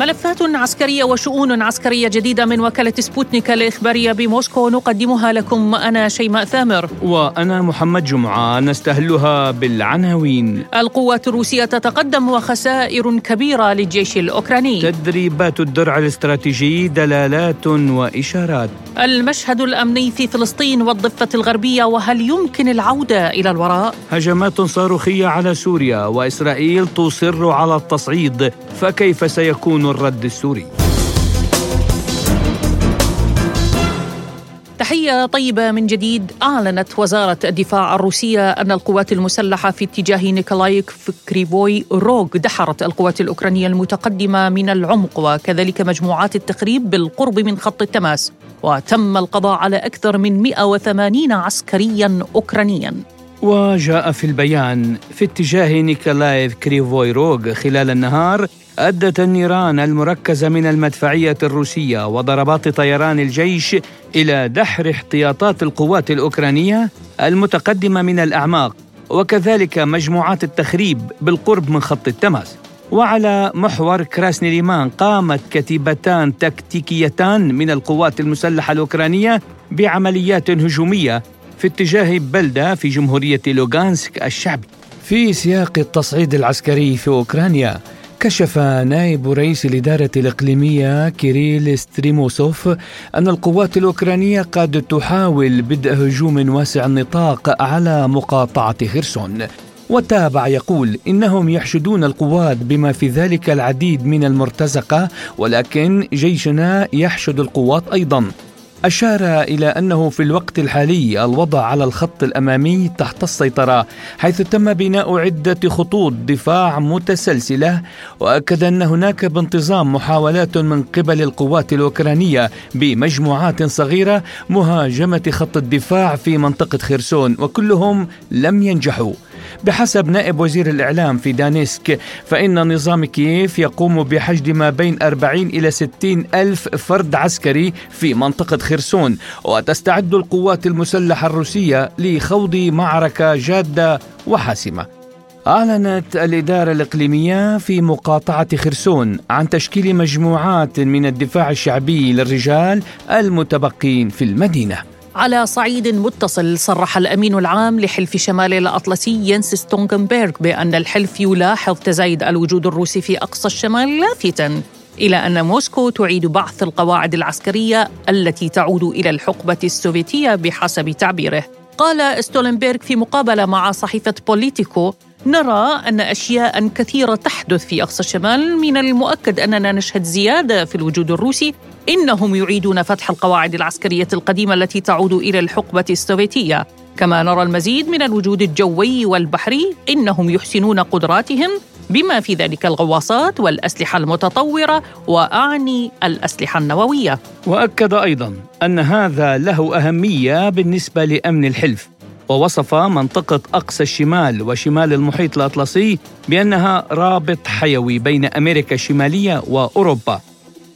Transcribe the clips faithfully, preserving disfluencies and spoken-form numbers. ملفات عسكرية وشؤون عسكرية جديدة من وكالة سبوتنيك الإخبارية بموسكو نقدمها لكم أنا شيماء ثامر وأنا محمد جمعة. نستهلها بالعناوين: القوات الروسية تتقدم وخسائر كبيرة للجيش الأوكراني، تدريبات الدرع الاستراتيجي دلالات وإشارات، المشهد الأمني في فلسطين والضفة الغربية وهل يمكن العودة إلى الوراء، هجمات صاروخية على سوريا وإسرائيل تصر على التصعيد فكيف سيكون الرد السوري. تحية طيبة من جديد. أعلنت وزارة الدفاع الروسية أن القوات المسلحة في اتجاه نيكلايف كريفوي روغ دحرت القوات الأوكرانية المتقدمة من العمق وكذلك مجموعات التخريب بالقرب من خط التماس، وتم القضاء على أكثر من مئة وثمانين عسكريا أوكرانيا. وجاء في البيان: في اتجاه نيكلايف كريفوي روغ خلال النهار أدت النيران المركزة من المدفعية الروسية وضربات طيران الجيش إلى دحر احتياطات القوات الأوكرانية المتقدمة من الأعماق وكذلك مجموعات التخريب بالقرب من خط التماس. وعلى محور كراسني ليمان قامت كتيبتان تكتيكيتان من القوات المسلحة الأوكرانية بعمليات هجومية في اتجاه بلدة في جمهورية لوغانسك الشعبي. في سياق التصعيد العسكري في أوكرانيا، كشف نائب رئيس الإدارة الإقليمية كيريل ستريموسوف أن القوات الأوكرانية قد تحاول بدء هجوم واسع النطاق على مقاطعة خيرسون، وتابع يقول: إنهم يحشدون القوات بما في ذلك العديد من المرتزقة، ولكن جيشنا يحشد القوات أيضاً. أشار إلى أنه في الوقت الحالي الوضع على الخط الأمامي تحت السيطرة، حيث تم بناء عدة خطوط دفاع متسلسلة، وأكد أن هناك بانتظام محاولات من قبل القوات الأوكرانية بمجموعات صغيرة مهاجمة خط الدفاع في منطقة خيرسون، وكلهم لم ينجحوا. بحسب نائب وزير الإعلام في دانسك، فإن نظام كييف يقوم بحشد ما بين أربعين إلى ستين ألف فرد عسكري في منطقة خيرسون، وتستعد القوات المسلحة الروسية لخوض معركة جادة وحاسمة. أعلنت الإدارة الإقليمية في مقاطعة خيرسون عن تشكيل مجموعات من الدفاع الشعبي للرجال المتبقين في المدينة. على صعيد متصل، صرح الأمين العام لحلف شمال الأطلسي ينس ستولتنبرغ بأن الحلف يلاحظ تزايد الوجود الروسي في أقصى الشمال، لافتاً إلى أن موسكو تعيد بعث القواعد العسكرية التي تعود إلى الحقبة السوفيتية بحسب تعبيره. قال ستولتنبرغ في مقابلة مع صحيفة بوليتيكو: نرى أن أشياء كثيرة تحدث في أقصى الشمال، من المؤكد أننا نشهد زيادة في الوجود الروسي. إنهم يعيدون فتح القواعد العسكرية القديمة التي تعود إلى الحقبة السوفيتية، كما نرى المزيد من الوجود الجوي والبحري. إنهم يحسنون قدراتهم بما في ذلك الغواصات والأسلحة المتطورة، وأعني الأسلحة النووية. وأكد أيضا أن هذا له أهمية بالنسبة لأمن الحلف، ووصف منطقة أقصى الشمال وشمال المحيط الأطلسي بأنها رابط حيوي بين أمريكا الشمالية وأوروبا.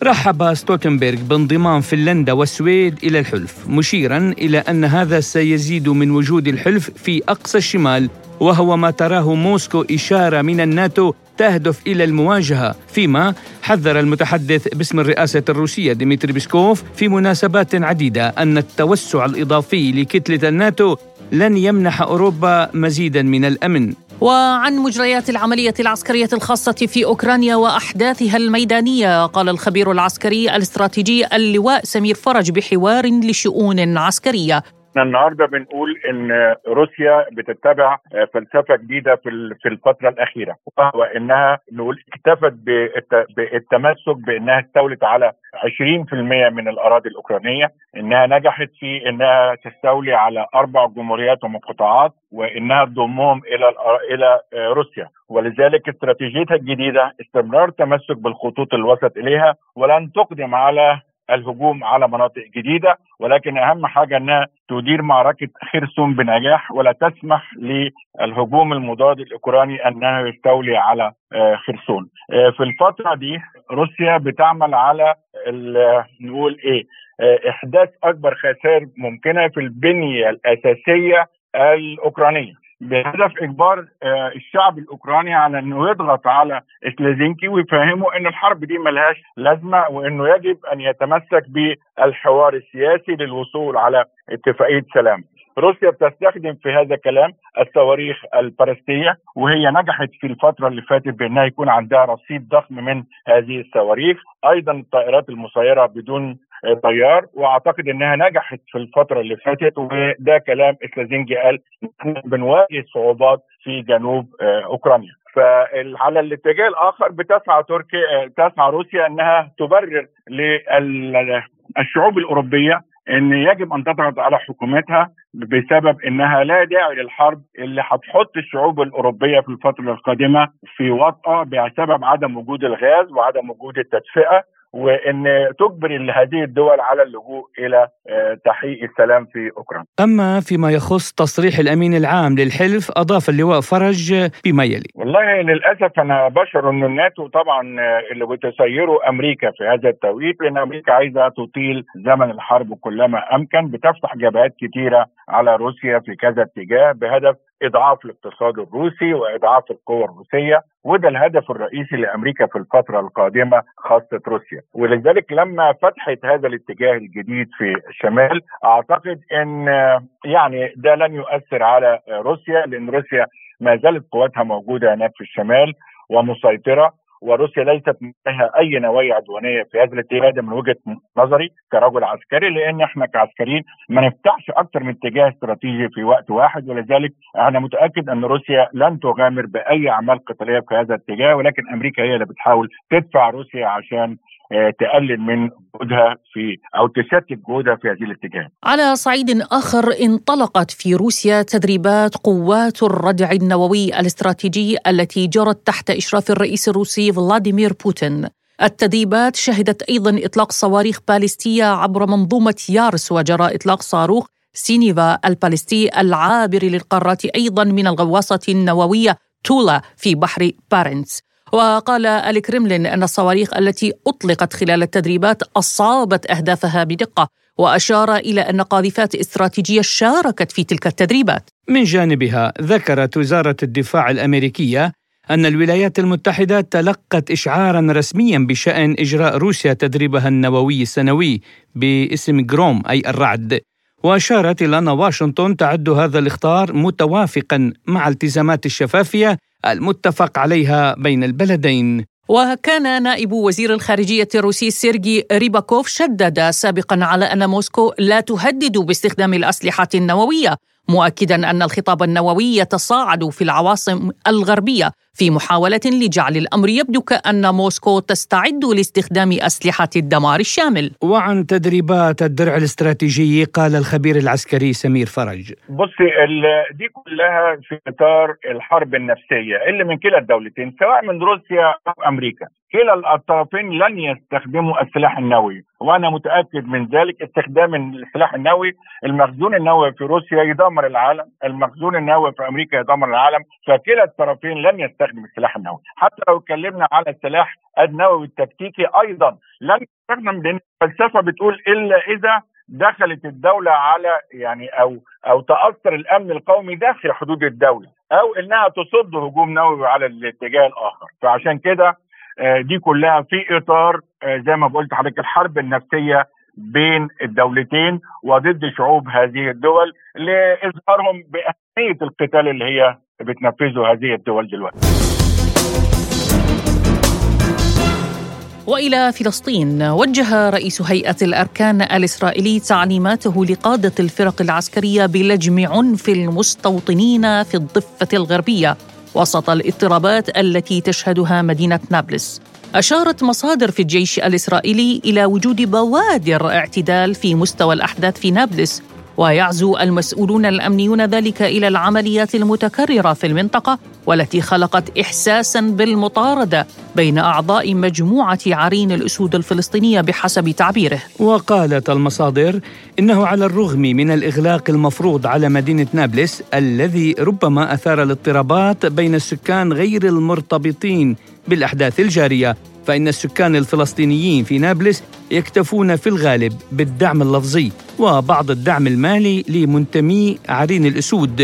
رحب ستولتنبرغ بانضمام فنلندا والسويد إلى الحلف، مشيراً إلى أن هذا سيزيد من وجود الحلف في أقصى الشمال، وهو ما تراه موسكو إشارة من الناتو تهدف إلى المواجهة. فيما حذر المتحدث باسم الرئاسة الروسية ديمتري بيسكوف في مناسبات عديدة أن التوسع الإضافي لكتلة الناتو لن يمنح أوروبا مزيداً من الأمن. وعن مجريات العملية العسكرية الخاصة في أوكرانيا وأحداثها الميدانية، قال الخبير العسكري الاستراتيجي اللواء سمير فرج بحوار لشؤون عسكرية: النهارده بنقول ان روسيا بتتبع فلسفه جديده في في الفتره الاخيره، وهو انها نقول اكتفت بالتمسك بانها استولت على عشرين بالمئة من الاراضي الاوكرانيه، انها نجحت في انها تستولي على اربع جمهوريات ومقاطعات وانها تضمهم الى الى روسيا، ولذلك استراتيجيتها الجديده استمرار تمسك بالخطوط الوسط اليها، ولن تقدم على الهجوم على مناطق جديدة، ولكن أهم حاجة أنها تدير معركة خيرسون بنجاح، ولا تسمح للهجوم المضاد الأوكراني أنه يستولي على خيرسون. في الفترة دي روسيا بتعمل على نقول إيه إحداث أكبر خسائر ممكنة في البنية الأساسية الأوكرانية، بهدف إجبار الشعب الأوكراني على أنه يضغط على سليزينكي ويفهمه أن الحرب دي ملهاش لازمة، وأنه يجب أن يتمسك بالحوار السياسي للوصول على اتفاقية سلام. روسيا بتستخدم في هذا الكلام الصواريخ البالستية، وهي نجحت في الفترة اللي فاتت بأنها يكون عندها رصيد ضخم من هذه الصواريخ، أيضا الطائرات المسيرة بدون طيار، واعتقد انها نجحت في الفتره اللي فاتت. وده كلام سليزينجي قال بنواجه صعوبات في جنوب اوكرانيا. فعلى الاتجاه الاخر بتسعى تركيا تسعى روسيا انها تبرر للشعوب الاوروبيه ان يجب ان تضغط على حكومتها بسبب انها لا داعي للحرب اللي هتحط الشعوب الاوروبيه في الفتره القادمه في وطأة بسبب عدم وجود الغاز وعدم وجود التدفئه، وأن تجبر هذه الدول على اللجوء إلى تحقيق السلام في أوكرانيا. أما فيما يخص تصريح الأمين العام للحلف، أضاف اللواء فرج بما يلي: والله للأسف أنا بشعر أن الناتو طبعا اللي بتسيره أمريكا في هذا التوقيت، لأن أمريكا عايزة تطيل زمن الحرب كلما أمكن، بتفتح جبهات كتيرة على روسيا في كذا اتجاه بهدف إضعاف الاقتصاد الروسي وإضعاف القوى الروسية، وده الهدف الرئيسي لأمريكا في الفترة القادمة خاصة روسيا. ولذلك لما فتحت هذا الاتجاه الجديد في الشمال، أعتقد أن يعني ده لن يؤثر على روسيا، لأن روسيا ما زالت قواتها موجودة هناك في الشمال ومسيطرة، وروسيا ليست لها أي نوايا عدوانية في هذا الاتجاه من وجهة نظري كرجل عسكري، لأن احنا كعسكريين ما نفتحش أكثر من اتجاه استراتيجي في وقت واحد. ولذلك أنا متأكد أن روسيا لن تغامر بأي أعمال قتالية في هذا الاتجاه، ولكن أمريكا هي اللي بتحاول تدفع روسيا عشان تقلل من جهودها في أو تشتت جهودها في هذه الاتجاه. على صعيد آخر، انطلقت في روسيا تدريبات قوات الردع النووي الاستراتيجي التي جرت تحت إشراف الرئيس الروسي فلاديمير بوتين. التدريبات شهدت أيضا إطلاق صواريخ باليستية عبر منظومة يارس، وجرى إطلاق صاروخ سينيفا الباليستي العابر للقارات أيضا من الغواصة النووية تولا في بحر بارنس. وقال الكرملين أن الصواريخ التي أطلقت خلال التدريبات أصابت أهدافها بدقة، وأشار إلى أن قاذفات استراتيجية شاركت في تلك التدريبات. من جانبها ذكرت وزارة الدفاع الأمريكية أن الولايات المتحدة تلقت إشعاراً رسمياً بشأن إجراء روسيا تدريبها النووي السنوي باسم جروم أي الرعد، وأشارت إلى أن واشنطن تعد هذا الاخطار متوافقاً مع التزامات الشفافية المتفق عليها بين البلدين. وكان نائب وزير الخارجية الروسي سيرجي ريباكوف شدد سابقاً على أن موسكو لا تهدد باستخدام الأسلحة النووية، مؤكداً أن الخطاب النووي يتصاعد في العواصم الغربية في محاولة لجعل الأمر يبدو كأن موسكو تستعد لاستخدام أسلحة الدمار الشامل. وعن تدريبات الدرع الاستراتيجي قال الخبير العسكري سمير فرج: بصي دي كلها في إطار الحرب النفسية اللي من كلا الدولتين، سواء من روسيا أو أمريكا، كلا الطرفين لن يستخدموا السلاح النووي، وأنا متأكد من ذلك. استخدام السلاح النووي، المخزون النووي في روسيا يدمر العالم، المخزون النووي في أمريكا يدمر العالم، فكلا الطرفين لن يستخدم السلاح النووي. حتى لو اتكلمنا على السلاح النووي التكتيكي أيضا لن يستخدم، لأن الفلسفة بتقول إلا إذا دخلت الدولة على يعني أو أو تأثر الأمن القومي داخل حدود الدولة، أو إنها تصد هجوم نووي على الاتجاه الآخر. فعشان كده دي كلها في إطار زي ما قلت حضرتك الحرب النفسية بين الدولتين وضد شعوب هذه الدول لإظهارهم بأهمية القتال اللي هي بتنفذه هذه الدول دلوقتي. وإلى فلسطين، وجه رئيس هيئة الأركان الإسرائيلي تعليماته لقادة الفرق العسكرية بلجم عنف المستوطنين في الضفة الغربية وسط الاضطرابات التي تشهدها مدينة نابلس. أشارت مصادر في الجيش الإسرائيلي إلى وجود بوادر اعتدال في مستوى الأحداث في نابلس، ويعزو المسؤولون الأمنيون ذلك إلى العمليات المتكررة في المنطقة والتي خلقت إحساساً بالمطاردة بين أعضاء مجموعة عرين الأسود الفلسطينية بحسب تعبيره. وقالت المصادر إنه على الرغم من الإغلاق المفروض على مدينة نابلس الذي ربما أثار الاضطرابات بين السكان غير المرتبطين بالأحداث الجارية، فإن السكان الفلسطينيين في نابلس يكتفون في الغالب بالدعم اللفظي وبعض الدعم المالي لمنتمي عرين الأسود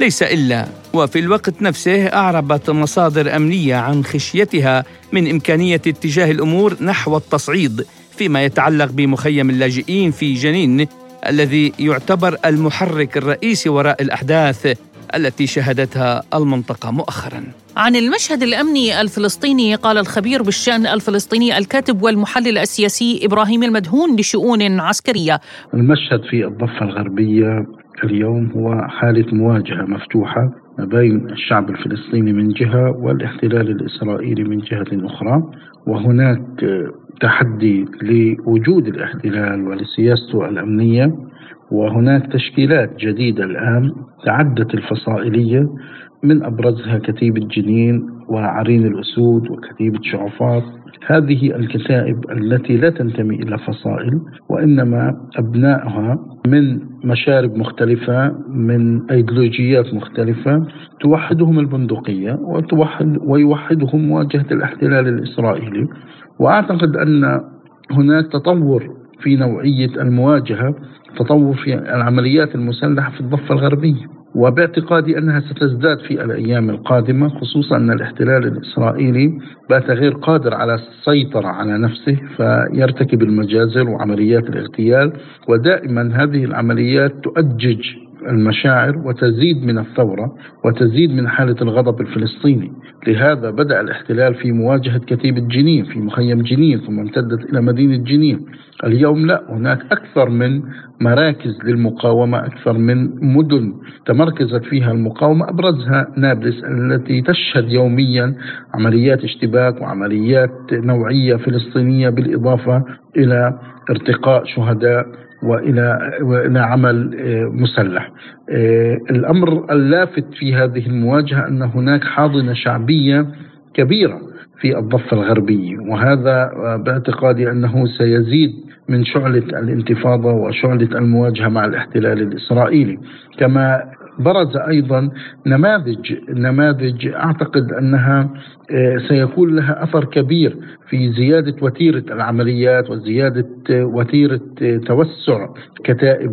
ليس إلا. وفي الوقت نفسه أعربت مصادر أمنية عن خشيتها من إمكانية اتجاه الأمور نحو التصعيد فيما يتعلق بمخيم اللاجئين في جنين الذي يعتبر المحرك الرئيسي وراء الأحداث التي شهدتها المنطقة مؤخراً. عن المشهد الأمني الفلسطيني قال الخبير بالشأن الفلسطيني الكاتب والمحلل السياسي إبراهيم المدهون لشؤون عسكرية. المشهد في الضفة الغربية اليوم هو حالة مواجهة مفتوحة بين الشعب الفلسطيني من جهة والاحتلال الإسرائيلي من جهة أخرى، وهناك تحدي لوجود الاحتلال ولسياسته الأمنية، وهناك تشكيلات جديدة الآن تعدت الفصائلية من أبرزها كتيبة جنين وعرين الأسود وكتيبة شعفاط. هذه الكتائب التي لا تنتمي إلى فصائل وإنما أبنائها من مشارب مختلفة، من أيديولوجيات مختلفة، توحدهم البندقية وتوحد ويوحدهم مواجهة الاحتلال الإسرائيلي. وأعتقد أن هناك تطور في نوعية المواجهة، تطور في العمليات المسلحة في الضفة الغربية، وباعتقادي أنها ستزداد في الأيام القادمة، خصوصا أن الاحتلال الإسرائيلي بات غير قادر على السيطرة على نفسه فيرتكب المجازر وعمليات الاغتيال، ودائما هذه العمليات تؤجج المشاعر وتزيد من الثورة وتزيد من حالة الغضب الفلسطيني. لهذا بدأ الاحتلال في مواجهة كتيبة جنين في مخيم جنين ثم امتدت إلى مدينة جنين. اليوم لا، هناك أكثر من مراكز للمقاومة، أكثر من مدن تمركزت فيها المقاومة، أبرزها نابلس التي تشهد يوميا عمليات اشتباك وعمليات نوعية فلسطينية، بالإضافة إلى ارتقاء شهداء وإلى وإلى عمل مسلح. الأمر اللافت في هذه المواجهة أن هناك حاضنة شعبية كبيرة في الضفة الغربية، وهذا باعتقادي أنه سيزيد من شعلة الانتفاضة وشعلة المواجهة مع الاحتلال الإسرائيلي. كما برز أيضا نماذج نماذج أعتقد أنها سيكون لها أثر كبير في زيادة وتيرة العمليات وزيادة وتيرة توسع كتائب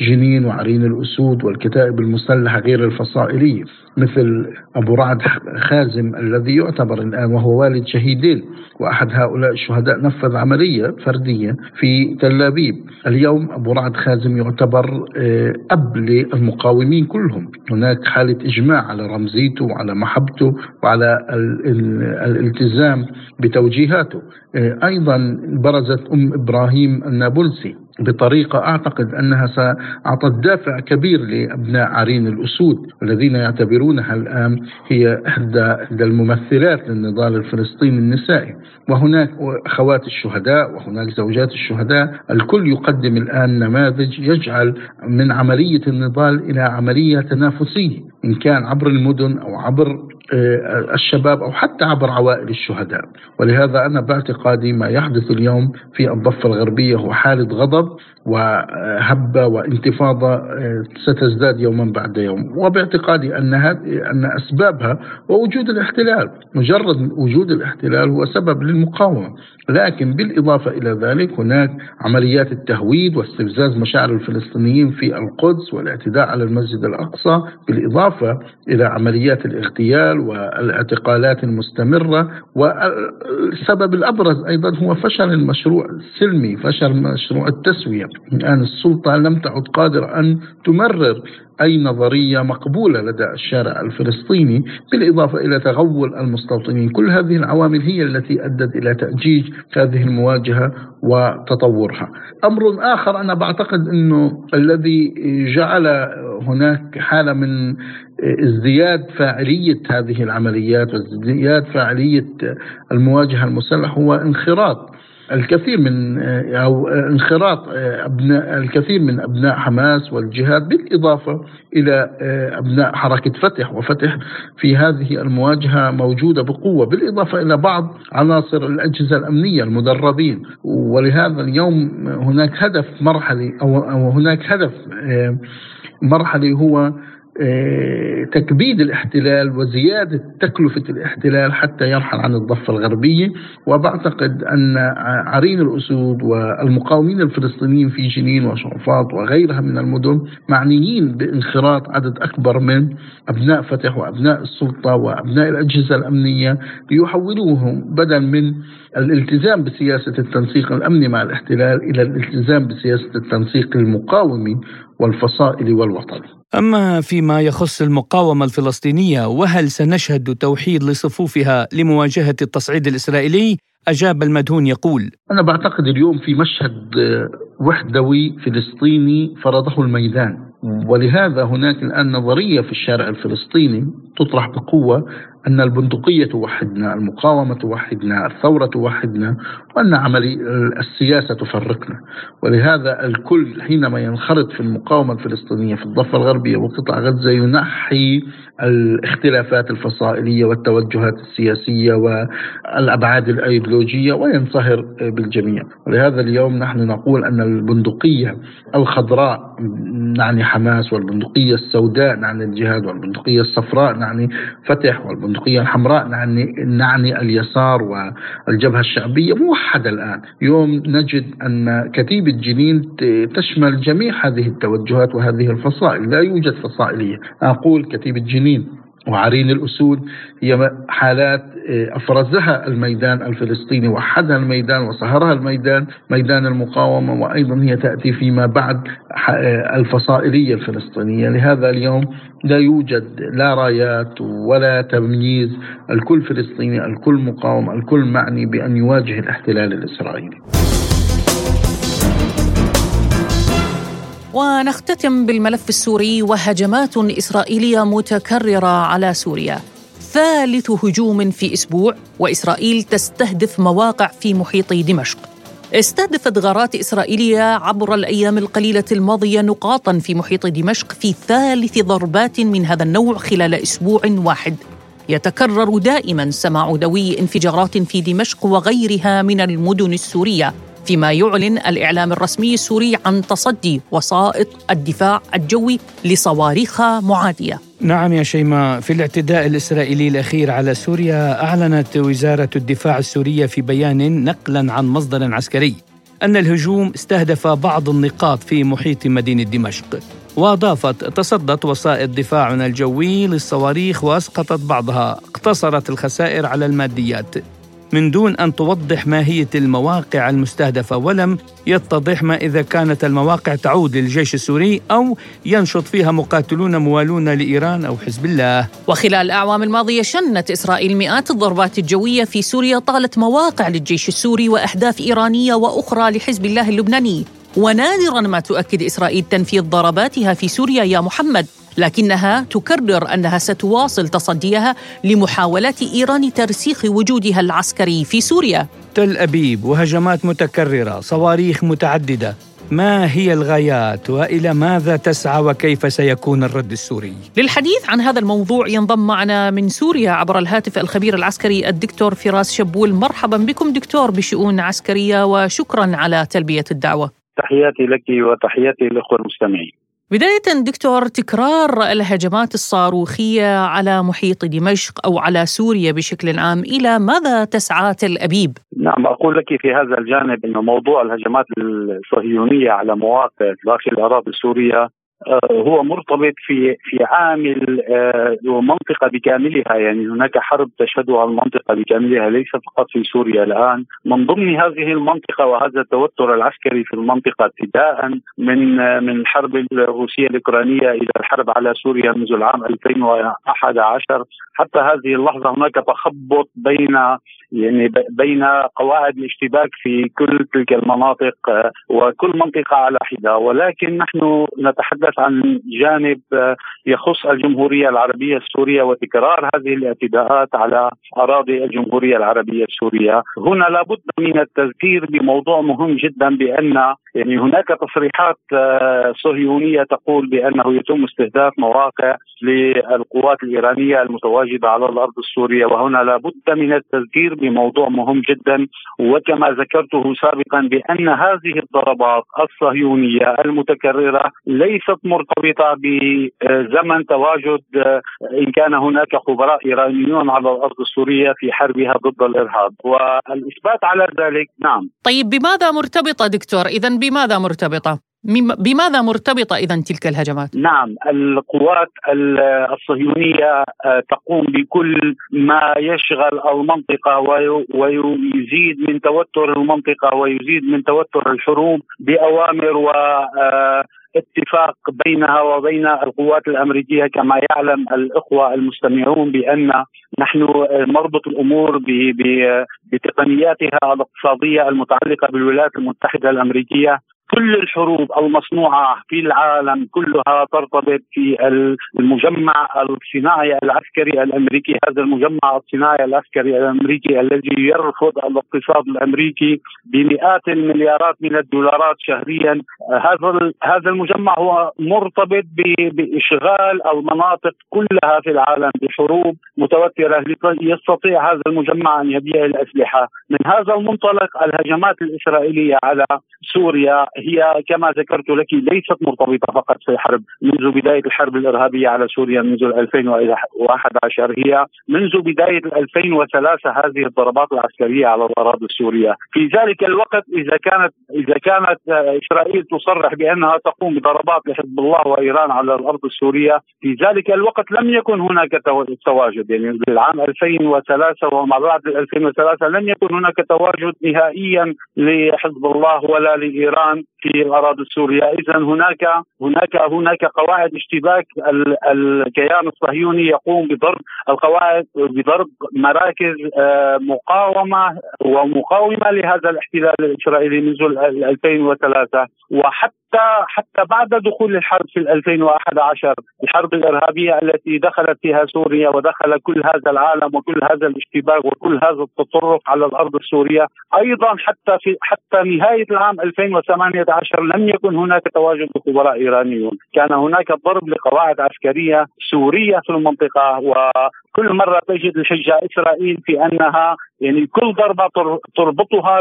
جنين وعرين الأسود والكتائب المسلحة غير الفصائلية، مثل أبو رعد خازم الذي يعتبر الآن وهو والد شهيدين وأحد هؤلاء الشهداء نفذ عملية فردية في تل أبيب. اليوم أبو رعد خازم يعتبر أب للمقاومين كلهم، هناك حالة إجماع على رمزيته وعلى محبته وعلى الالتزام بتوجيهاته. أيضا برزت أم إبراهيم النابلسي بطريقة أعتقد أنها سأعطت دافع كبير لأبناء عرين الأسود الذين يعتبرونها الآن هي إحدى الممثلات للنضال الفلسطيني النسائي. وهناك أخوات الشهداء وهناك زوجات الشهداء، الكل يقدم الآن نماذج يجعل من عملية النضال إلى عملية تنافسية، إن كان عبر المدن أو عبر الشباب أو حتى عبر عوائل الشهداء. ولهذا أنا باعتقادي ما يحدث اليوم في الضفة الغربية هو حالة غضب وهبة وانتفاضة ستزداد يوما بعد يوم، وباعتقادي أنها أن أسبابها ووجود الاحتلال، مجرد وجود الاحتلال هو سبب للمقاومة، لكن بالإضافة إلى ذلك هناك عمليات التهويد واستفزاز مشاعر الفلسطينيين في القدس والاعتداء على المسجد الأقصى، بالإضافة إلى عمليات الاغتيال والاعتقالات المستمرة. والسبب الأبرز أيضا هو فشل المشروع السلمي، فشل مشروع التسوية. الآن السلطة لم تعد قادرة أن تمرر أي نظرية مقبولة لدى الشارع الفلسطيني، بالإضافة إلى تغول المستوطنين. كل هذه العوامل هي التي أدت إلى تأجيج هذه المواجهة وتطورها. أمر آخر أنا بعتقد أنه الذي جعل هناك حالة من ازدياد فاعلية هذه العمليات وازدياد فاعلية المواجهة المسلحة هو انخراط الكثير من أو انخراط أبناء الكثير من أبناء حماس والجهاد، بالإضافة إلى أبناء حركة فتح، وفتح في هذه المواجهة موجودة بقوة، بالإضافة إلى بعض عناصر الأجهزة الأمنية المدربين. ولهذا اليوم هناك هدف مرحلي أو هناك هدف مرحلي هو تكبيد الاحتلال وزيادة تكلفة الاحتلال حتى يرحل عن الضفة الغربية. وأعتقد أن عرين الأسود والمقاومين الفلسطينيين في جنين وشرفات وغيرها من المدن معنيين بانخراط عدد أكبر من أبناء فتح وأبناء السلطة وأبناء الأجهزة الأمنية ليحولوهم بدلا من الالتزام بسياسة التنسيق الأمني مع الاحتلال إلى الالتزام بسياسة التنسيق المقاومي والفصائل والوطني. أما فيما يخص المقاومة الفلسطينية، وهل سنشهد توحيد لصفوفها لمواجهة التصعيد الإسرائيلي؟ أجاب المدهون يقول: أنا بعتقد اليوم في مشهد وحدوي فلسطيني فرضه الميدان، ولهذا هناك الآن نظرية في الشارع الفلسطيني تطرح بقوة أن البندقية توحدنا، المقاومة توحدنا، الثورة توحدنا، وأن عملي السياسة تفرقنا. ولهذا الكل حينما ينخرط في المقاومة الفلسطينية في الضفة الغربية وقطاع غزة ينحي الاختلافات الفصائلية والتوجهات السياسية والأبعاد الأيديولوجية وينصهر بالجميع. ولهذا اليوم نحن نقول أن البندقية الخضراء نعني حماس، والبندقية السوداء نعني الجهاد، والبندقية الصفراء نعني فتح، والبندقية الحمراء نعني, نعني اليسار والجبهة الشعبية موحدة الآن. يوم نجد أن كتيبة جنين تشمل جميع هذه التوجهات وهذه الفصائل، لا يوجد فصائلية. أقول كتيبة جنين وعرين الأسود هي حالات أفرزها الميدان الفلسطيني، وحدها الميدان وصهرها الميدان ميدان المقاومة، وأيضا هي تأتي فيما بعد الفصائلية الفلسطينية. لهذا اليوم لا يوجد لا رايات ولا تمييز، الكل فلسطيني، الكل مقاوم، الكل معني بأن يواجه الاحتلال الإسرائيلي. ونختتم بالملف السوري وهجمات إسرائيلية متكررة على سوريا، ثالث هجوم في أسبوع وإسرائيل تستهدف مواقع في محيط دمشق. استهدفت غارات إسرائيلية عبر الأيام القليلة الماضية نقاطاً في محيط دمشق في ثالث ضربات من هذا النوع خلال أسبوع واحد. يتكرر دائماً سماع دوي انفجارات في دمشق وغيرها من المدن السورية، فيما يعلن الإعلام الرسمي السوري عن تصدي وسائط الدفاع الجوي لصواريخ معادية. نعم يا شيماء، في الاعتداء الإسرائيلي الأخير على سوريا أعلنت وزارة الدفاع السورية في بيان نقلا عن مصدر عسكري أن الهجوم استهدف بعض النقاط في محيط مدينة دمشق، وأضافت: تصدت وسائط دفاعنا الجوي للصواريخ وأسقطت بعضها، اقتصرت الخسائر على الماديات، من دون أن توضح ماهية المواقع المستهدفة، ولم يتضح ما إذا كانت المواقع تعود للجيش السوري أو ينشط فيها مقاتلون موالون لإيران أو حزب الله. وخلال الأعوام الماضية شنت إسرائيل مئات الضربات الجوية في سوريا طالت مواقع للجيش السوري وأهداف إيرانية وأخرى لحزب الله اللبناني، ونادراً ما تؤكد إسرائيل تنفيذ ضرباتها في سوريا يا محمد، لكنها تكرر أنها ستواصل تصديها لمحاولات إيران ترسيخ وجودها العسكري في سوريا. تل أبيب وهجمات متكررة، صواريخ متعددة، ما هي الغايات وإلى ماذا تسعى وكيف سيكون الرد السوري؟ للحديث عن هذا الموضوع ينضم معنا من سوريا عبر الهاتف الخبير العسكري الدكتور فراس شبول. مرحبا بكم دكتور بشؤون عسكرية، وشكرا على تلبية الدعوة. تحياتي لك وتحياتي للأخوة المستمعين. بداية دكتور، تكرار الهجمات الصاروخية على محيط دمشق أو على سوريا بشكل عام، إلى ماذا تسعى تل أبيب؟ نعم، أقول لك في هذا الجانب أن موضوع الهجمات الصهيونية على مواقع داخل الأراضي السورية هو مرتبط في في عامل ومنطقة بكاملها، يعني هناك حرب تشهدها المنطقة بكاملها ليس فقط في سوريا الآن. من ضمن هذه المنطقة وهذا التوتر العسكري في المنطقة ابتداء من من الحرب الروسية الأوكرانية إلى الحرب على سوريا منذ العام ألفين وأحد عشر حتى هذه اللحظة هناك تخبط بين يعني بين قواعد الاشتباك في كل تلك المناطق وكل منطقة على حدة. ولكن نحن نتحدث عن جانب يخص الجمهورية العربية السورية وتكرار هذه الاعتداءات على أراضي الجمهورية العربية السورية. هنا لابد من التذكير بموضوع مهم جدا، بأن يعني هناك تصريحات صهيونية تقول بأنه يتم استهداف مواقع للقوات الإيرانية المتواجدة على الأرض السورية، وهنا لابد من التذكير بموضوع مهم جدا، وكما ذكرته سابقا بأن هذه الضربات الصهيونية المتكررة ليست مرتبطة بزمن تواجد إن كان هناك خبراء إيرانيون على الأرض السورية في حربها ضد الإرهاب، والإثبات على ذلك نعم. طيب بماذا مرتبطة دكتور؟ إذا بماذا مرتبطة؟ بماذا مرتبطة إذن تلك الهجمات؟ نعم، القوات الصهيونية تقوم بكل ما يشغل المنطقة ويزيد من توتر المنطقة ويزيد من توتر الحروب بأوامر و اتفاق بينها وبين القوات الأمريكية. كما يعلم الإخوة المستمعون بأن نحن مربط الأمور بتقنياتها الاقتصادية المتعلقة بالولايات المتحدة الأمريكية. كل الحروب المصنوعة في العالم كلها ترتبط في المجمع الصناعي العسكري الأمريكي، هذا المجمع الصناعي العسكري الأمريكي الذي يرفض الاقتصاد الأمريكي بمئات المليارات من الدولارات شهريا. هذا هذا المجمع هو مرتبط بإشغال المناطق كلها في العالم بحروب متوترة يستطيع هذا المجمع أن يبيع الأسلحة. من هذا المنطلق الهجمات الإسرائيلية على سوريا هي كما ذكرت لك ليست مرتبطة فقط في حرب منذ بداية الحرب الإرهابية على سوريا منذ ألفين وأحد عشر، هي منذ بداية ألفين وثلاثة هذه الضربات العسكرية على الأراضي السورية. في ذلك الوقت إذا كانت إذا كانت إسرائيل تصرح بأنها تقوم بضربات لحزب الله وإيران على الأرض السورية، في ذلك الوقت لم يكن هناك تواجد، يعني بالعام ألفين وثلاثة وما بعد ألفين وثلاثة لم يكن هناك تواجد نهائيا لحزب الله ولا لإيران في الأراضي السورية. إذن هناك هناك هناك قواعد اشتباك، الكيان الصهيوني يقوم بضرب القواعد بضرب مراكز مقاومة ومقاومة لهذا الاحتلال الإسرائيلي منذ ألفين وثلاثة، وحتى حتى بعد دخول الحرب في ألفين وأحد عشر الحرب الإرهابية التي دخلت فيها سوريا ودخل كل هذا العالم وكل هذا الاشتباك وكل هذا التطرف على الأرض السورية أيضا، حتى في حتى نهاية العام ألفين وثمانية لم يكن هناك تواجد لخبراء إيرانيون، كان هناك ضرب لقواعد عسكرية سورية في المنطقة. وكل مرة تجد الحجة إسرائيل في أنها يعني كل ضربة تربطها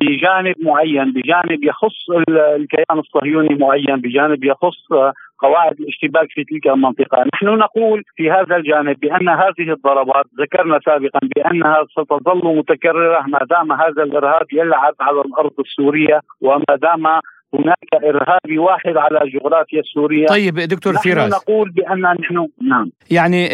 بجانب معين، بجانب يخص الكيان الصهيوني معين، بجانب يخص قواعد الاشتباك في تلك المنطقة. نحن نقول في هذا الجانب بأن هذه الضربات ذكرنا سابقا بأنها ستظل متكررة ما دام هذا الإرهاب يلعب على الأرض السورية وما دام هناك إرهابي واحد على جغرافيا سوريا. طيب دكتور نحن فراس، نقول بأن نحن نعم يعني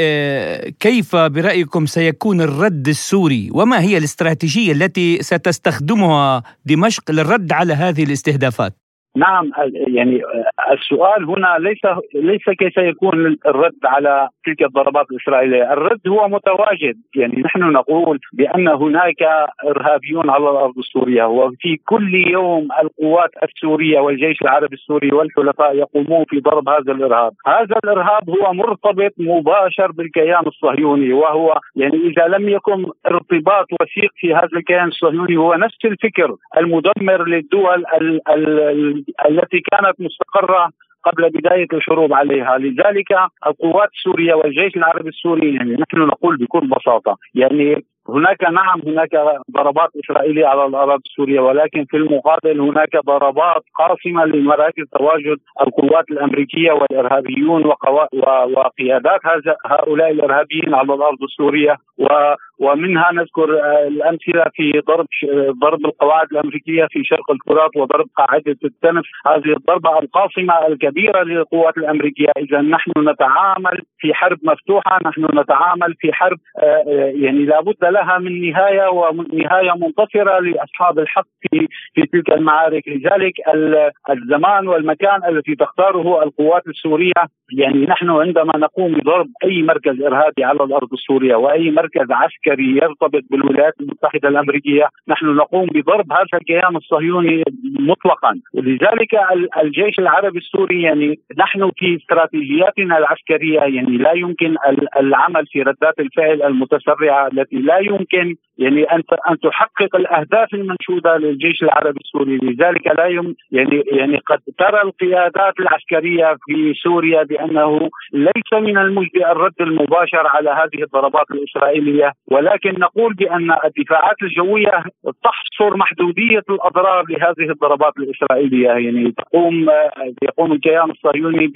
كيف برأيكم سيكون الرد السوري، وما هي الاستراتيجية التي ستستخدمها دمشق للرد على هذه الاستهدافات؟ نعم، يعني السؤال هنا ليس ليس كيف يكون الرد على تلك الضربات الإسرائيلية، الرد هو متواجد. يعني نحن نقول بأن هناك إرهابيون على الأرض السورية، وفي كل يوم القوات السورية والجيش العربي السوري والحلفاء يقومون في ضرب هذا الإرهاب. هذا الإرهاب هو مرتبط مباشر بالكيان الصهيوني، وهو يعني إذا لم يكن ارتباط وثيق في هذا الكيان الصهيوني هو نفس الفكر المدمر للدول ال ال التي كانت مستقرة قبل بداية الحروب عليها. لذلك القوات السورية والجيش العربي السوري يعني نحن نقول بكل بساطة يعني هناك نعم هناك ضربات إسرائيلية على الأراضي السورية، ولكن في المقابل هناك ضربات قاصمة لمراكز تواجد القوات الأمريكية والإرهابيون وقيادات هؤلاء الإرهابيين على الأرض السورية، ومنها نذكر الأمثلة في ضرب ضرب القواعد الأمريكية في شرق الفرات وضرب قاعدة التنف، هذه الضربة القاصمة الكبيرة للقوات الأمريكية. إذا نحن نتعامل في حرب مفتوحة، نحن نتعامل في حرب يعني لابد لها من نهاية ونهاية منتصرة لأصحاب الحق في في تلك المعارك. لذلك الزمان والمكان الذي تختاره القوات السورية، يعني نحن عندما نقوم بضرب أي مركز إرهابي على الأرض السورية وأي مركز عسكري يرتبط بالولايات المتحدة الأمريكية، نحن نقوم بضرب هذا الكيان الصهيوني مطلقا. لذلك الجيش العربي السوري يعني نحن في استراتيجياتنا العسكرية يعني لا يمكن العمل في ردات الفعل المتسرعة التي لا يمكن يعني أن أن تحقق الأهداف المنشودة للجيش العربي السوري، لذلك لا يم يعني يعني قد ترى القيادات العسكرية في سوريا بأنه ليس من المجدي الرد المباشر على هذه الضربات الإسرائيلية، ولكن نقول بأن الدفاعات الجوية تحصر محدودية الأضرار لهذه الضربات الإسرائيلية. يعني تقوم يقوم الكيان الصهيوني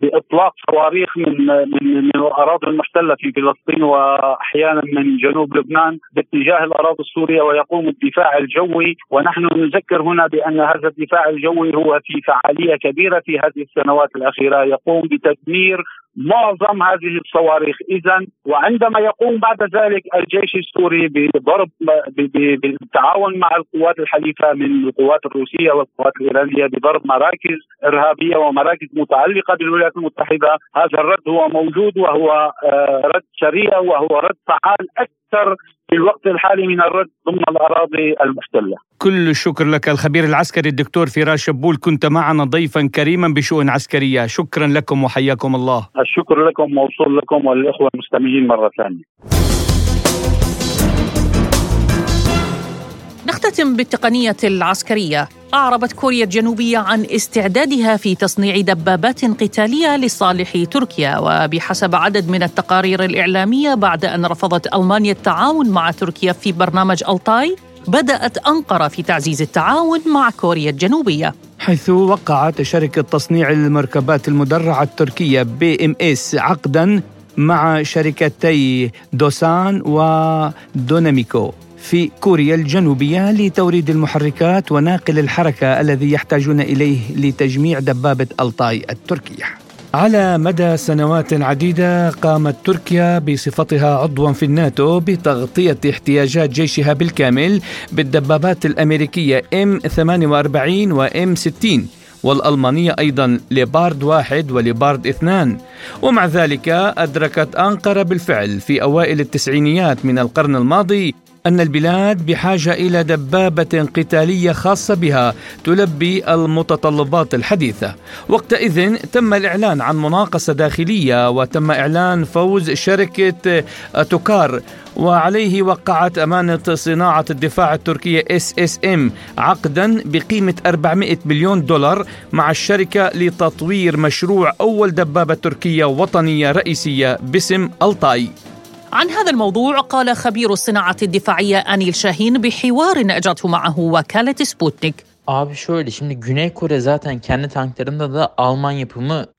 بإطلاق صواريخ من من, من الأراضي المحتلة في فلسطين وأحيانا من جنوب لبنان باتجاه الأراضي السورية، ويقوم الدفاع الجوي. ونحن نذكر هنا بأن هذا الدفاع الجوي هو في فعالية كبيرة في هذه السنوات الأخيرة، يقوم بتدمير معظم هذه الصواريخ. إذن وعندما يقوم بعد ذلك الجيش السوري بضرب بالتعاون مع القوات الحليفة من القوات الروسية والقوات الإيرانية بضرب مراكز إرهابية ومراكز متعلقة بالولايات المتحدة، هذا الرد هو موجود وهو رد سريع وهو رد فعال أكثر في الوقت الحالي من الرد ضمن الأراضي المحتلة. كل الشكر لك الخبير العسكري الدكتور فراس شبول، كنت معنا ضيفا كريما بشؤون عسكرية. شكرا لكم وحياكم الله. الشكر لكم موصول لكم والإخوة المستمعين مرة ثانية. نختتم بالتقنية العسكرية. أعربت كوريا الجنوبية عن استعدادها في تصنيع دبابات قتالية لصالح تركيا، وبحسب عدد من التقارير الإعلامية بعد أن رفضت ألمانيا التعاون مع تركيا في برنامج ألتاي، بدأت أنقرة في تعزيز التعاون مع كوريا الجنوبية، حيث وقعت شركة تصنيع المركبات المدرعة التركية بي ام اس عقداً مع شركتي دوسان ودوناميكو في كوريا الجنوبية لتوريد المحركات وناقل الحركة الذي يحتاجون إليه لتجميع دبابة ألتاي التركية. على مدى سنوات عديدة قامت تركيا بصفتها عضوا في الناتو بتغطية احتياجات جيشها بالكامل بالدبابات الأمريكية إم ثمانية وأربعين و إم ستين والألمانية أيضا لبارد واحد ولبارد اثنان. ومع ذلك أدركت أنقرة بالفعل في أوائل التسعينيات من القرن الماضي أن البلاد بحاجة إلى دبابة قتالية خاصة بها تلبي المتطلبات الحديثة. وقتئذ تم الإعلان عن مناقصة داخلية وتم إعلان فوز شركة توكار، وعليه وقعت أمانة صناعة الدفاع التركية إس إس إم عقدا بقيمة أربعمائة مليون دولار مع الشركة لتطوير مشروع أول دبابة تركية وطنية رئيسية باسم ألتاي. عن هذا الموضوع قال خبير الصناعة الدفاعية أنيل شاهين بحوار أجرته معه وكالة سبوتنيك.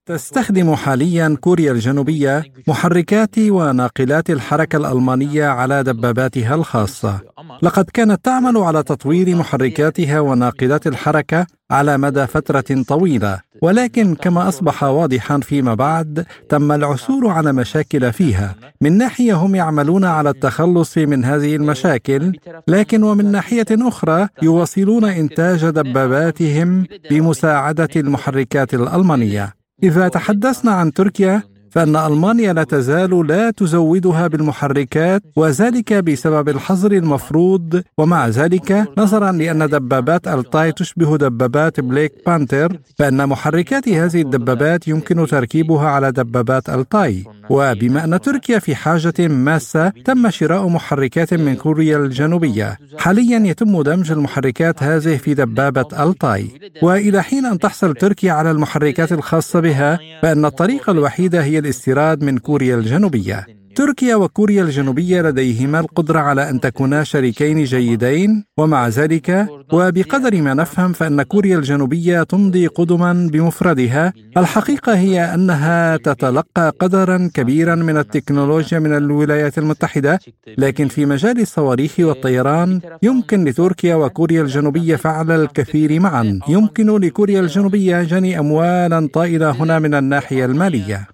تستخدم حاليا كوريا الجنوبية محركات وناقلات الحركة الألمانية على دباباتها الخاصة. لقد كانت تعمل على تطوير محركاتها وناقلات الحركة على مدى فترة طويلة، ولكن كما أصبح واضحا فيما بعد تم العثور على مشاكل فيها. من ناحية هم يعملون على التخلص من هذه المشاكل، لكن ومن ناحية أخرى يواصلون إنتاج دباباتهم بمساعدة المحركات الألمانية. إذا تحدثنا عن تركيا فإن ألمانيا لا تزال لا تزودها بالمحركات، وذلك بسبب الحظر المفروض، ومع ذلك نظرا لأن دبابات ألتاي تشبه دبابات بليك بانتر فإن محركات هذه الدبابات يمكن تركيبها على دبابات ألتاي. وبما أن تركيا في حاجة ماسة تم شراء محركات من كوريا الجنوبية. حاليا يتم دمج المحركات هذه في دبابة ألتاي، وإلى حين أن تحصل تركيا على المحركات الخاصة بها فإن الطريقة الوحيدة هي الاستيراد من كوريا الجنوبية. تركيا وكوريا الجنوبية لديهما القدرة على أن تكونا شريكين جيدين، ومع ذلك وبقدر ما نفهم فإن كوريا الجنوبية تمضي قدما بمفردها. الحقيقة هي أنها تتلقى قدرا كبيرا من التكنولوجيا من الولايات المتحدة، لكن في مجال الصواريخ والطيران يمكن لتركيا وكوريا الجنوبية فعل الكثير معا. يمكن لكوريا الجنوبية جني أموالا طائلة هنا من الناحية المالية.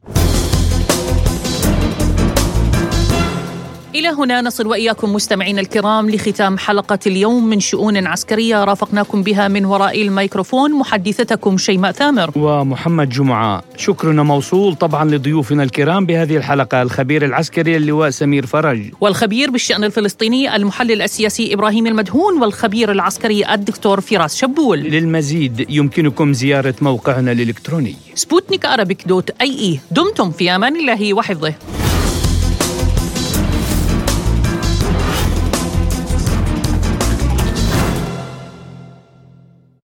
إلى هنا نصل وإياكم مستمعين الكرام لختام حلقة اليوم من شؤون عسكرية، رافقناكم بها من وراء الميكروفون محدثتكم شيماء ثامر ومحمد جمعة. شكرنا موصول طبعا لضيوفنا الكرام بهذه الحلقة، الخبير العسكري اللواء سمير فرج، والخبير بالشأن الفلسطيني المحلل السياسي إبراهيم المدهون، والخبير العسكري الدكتور فراس شبول. للمزيد يمكنكم زيارة موقعنا الإلكتروني سبوتنيك أرابيك دوت أي إي. دمتم في أمان الله وحفظه.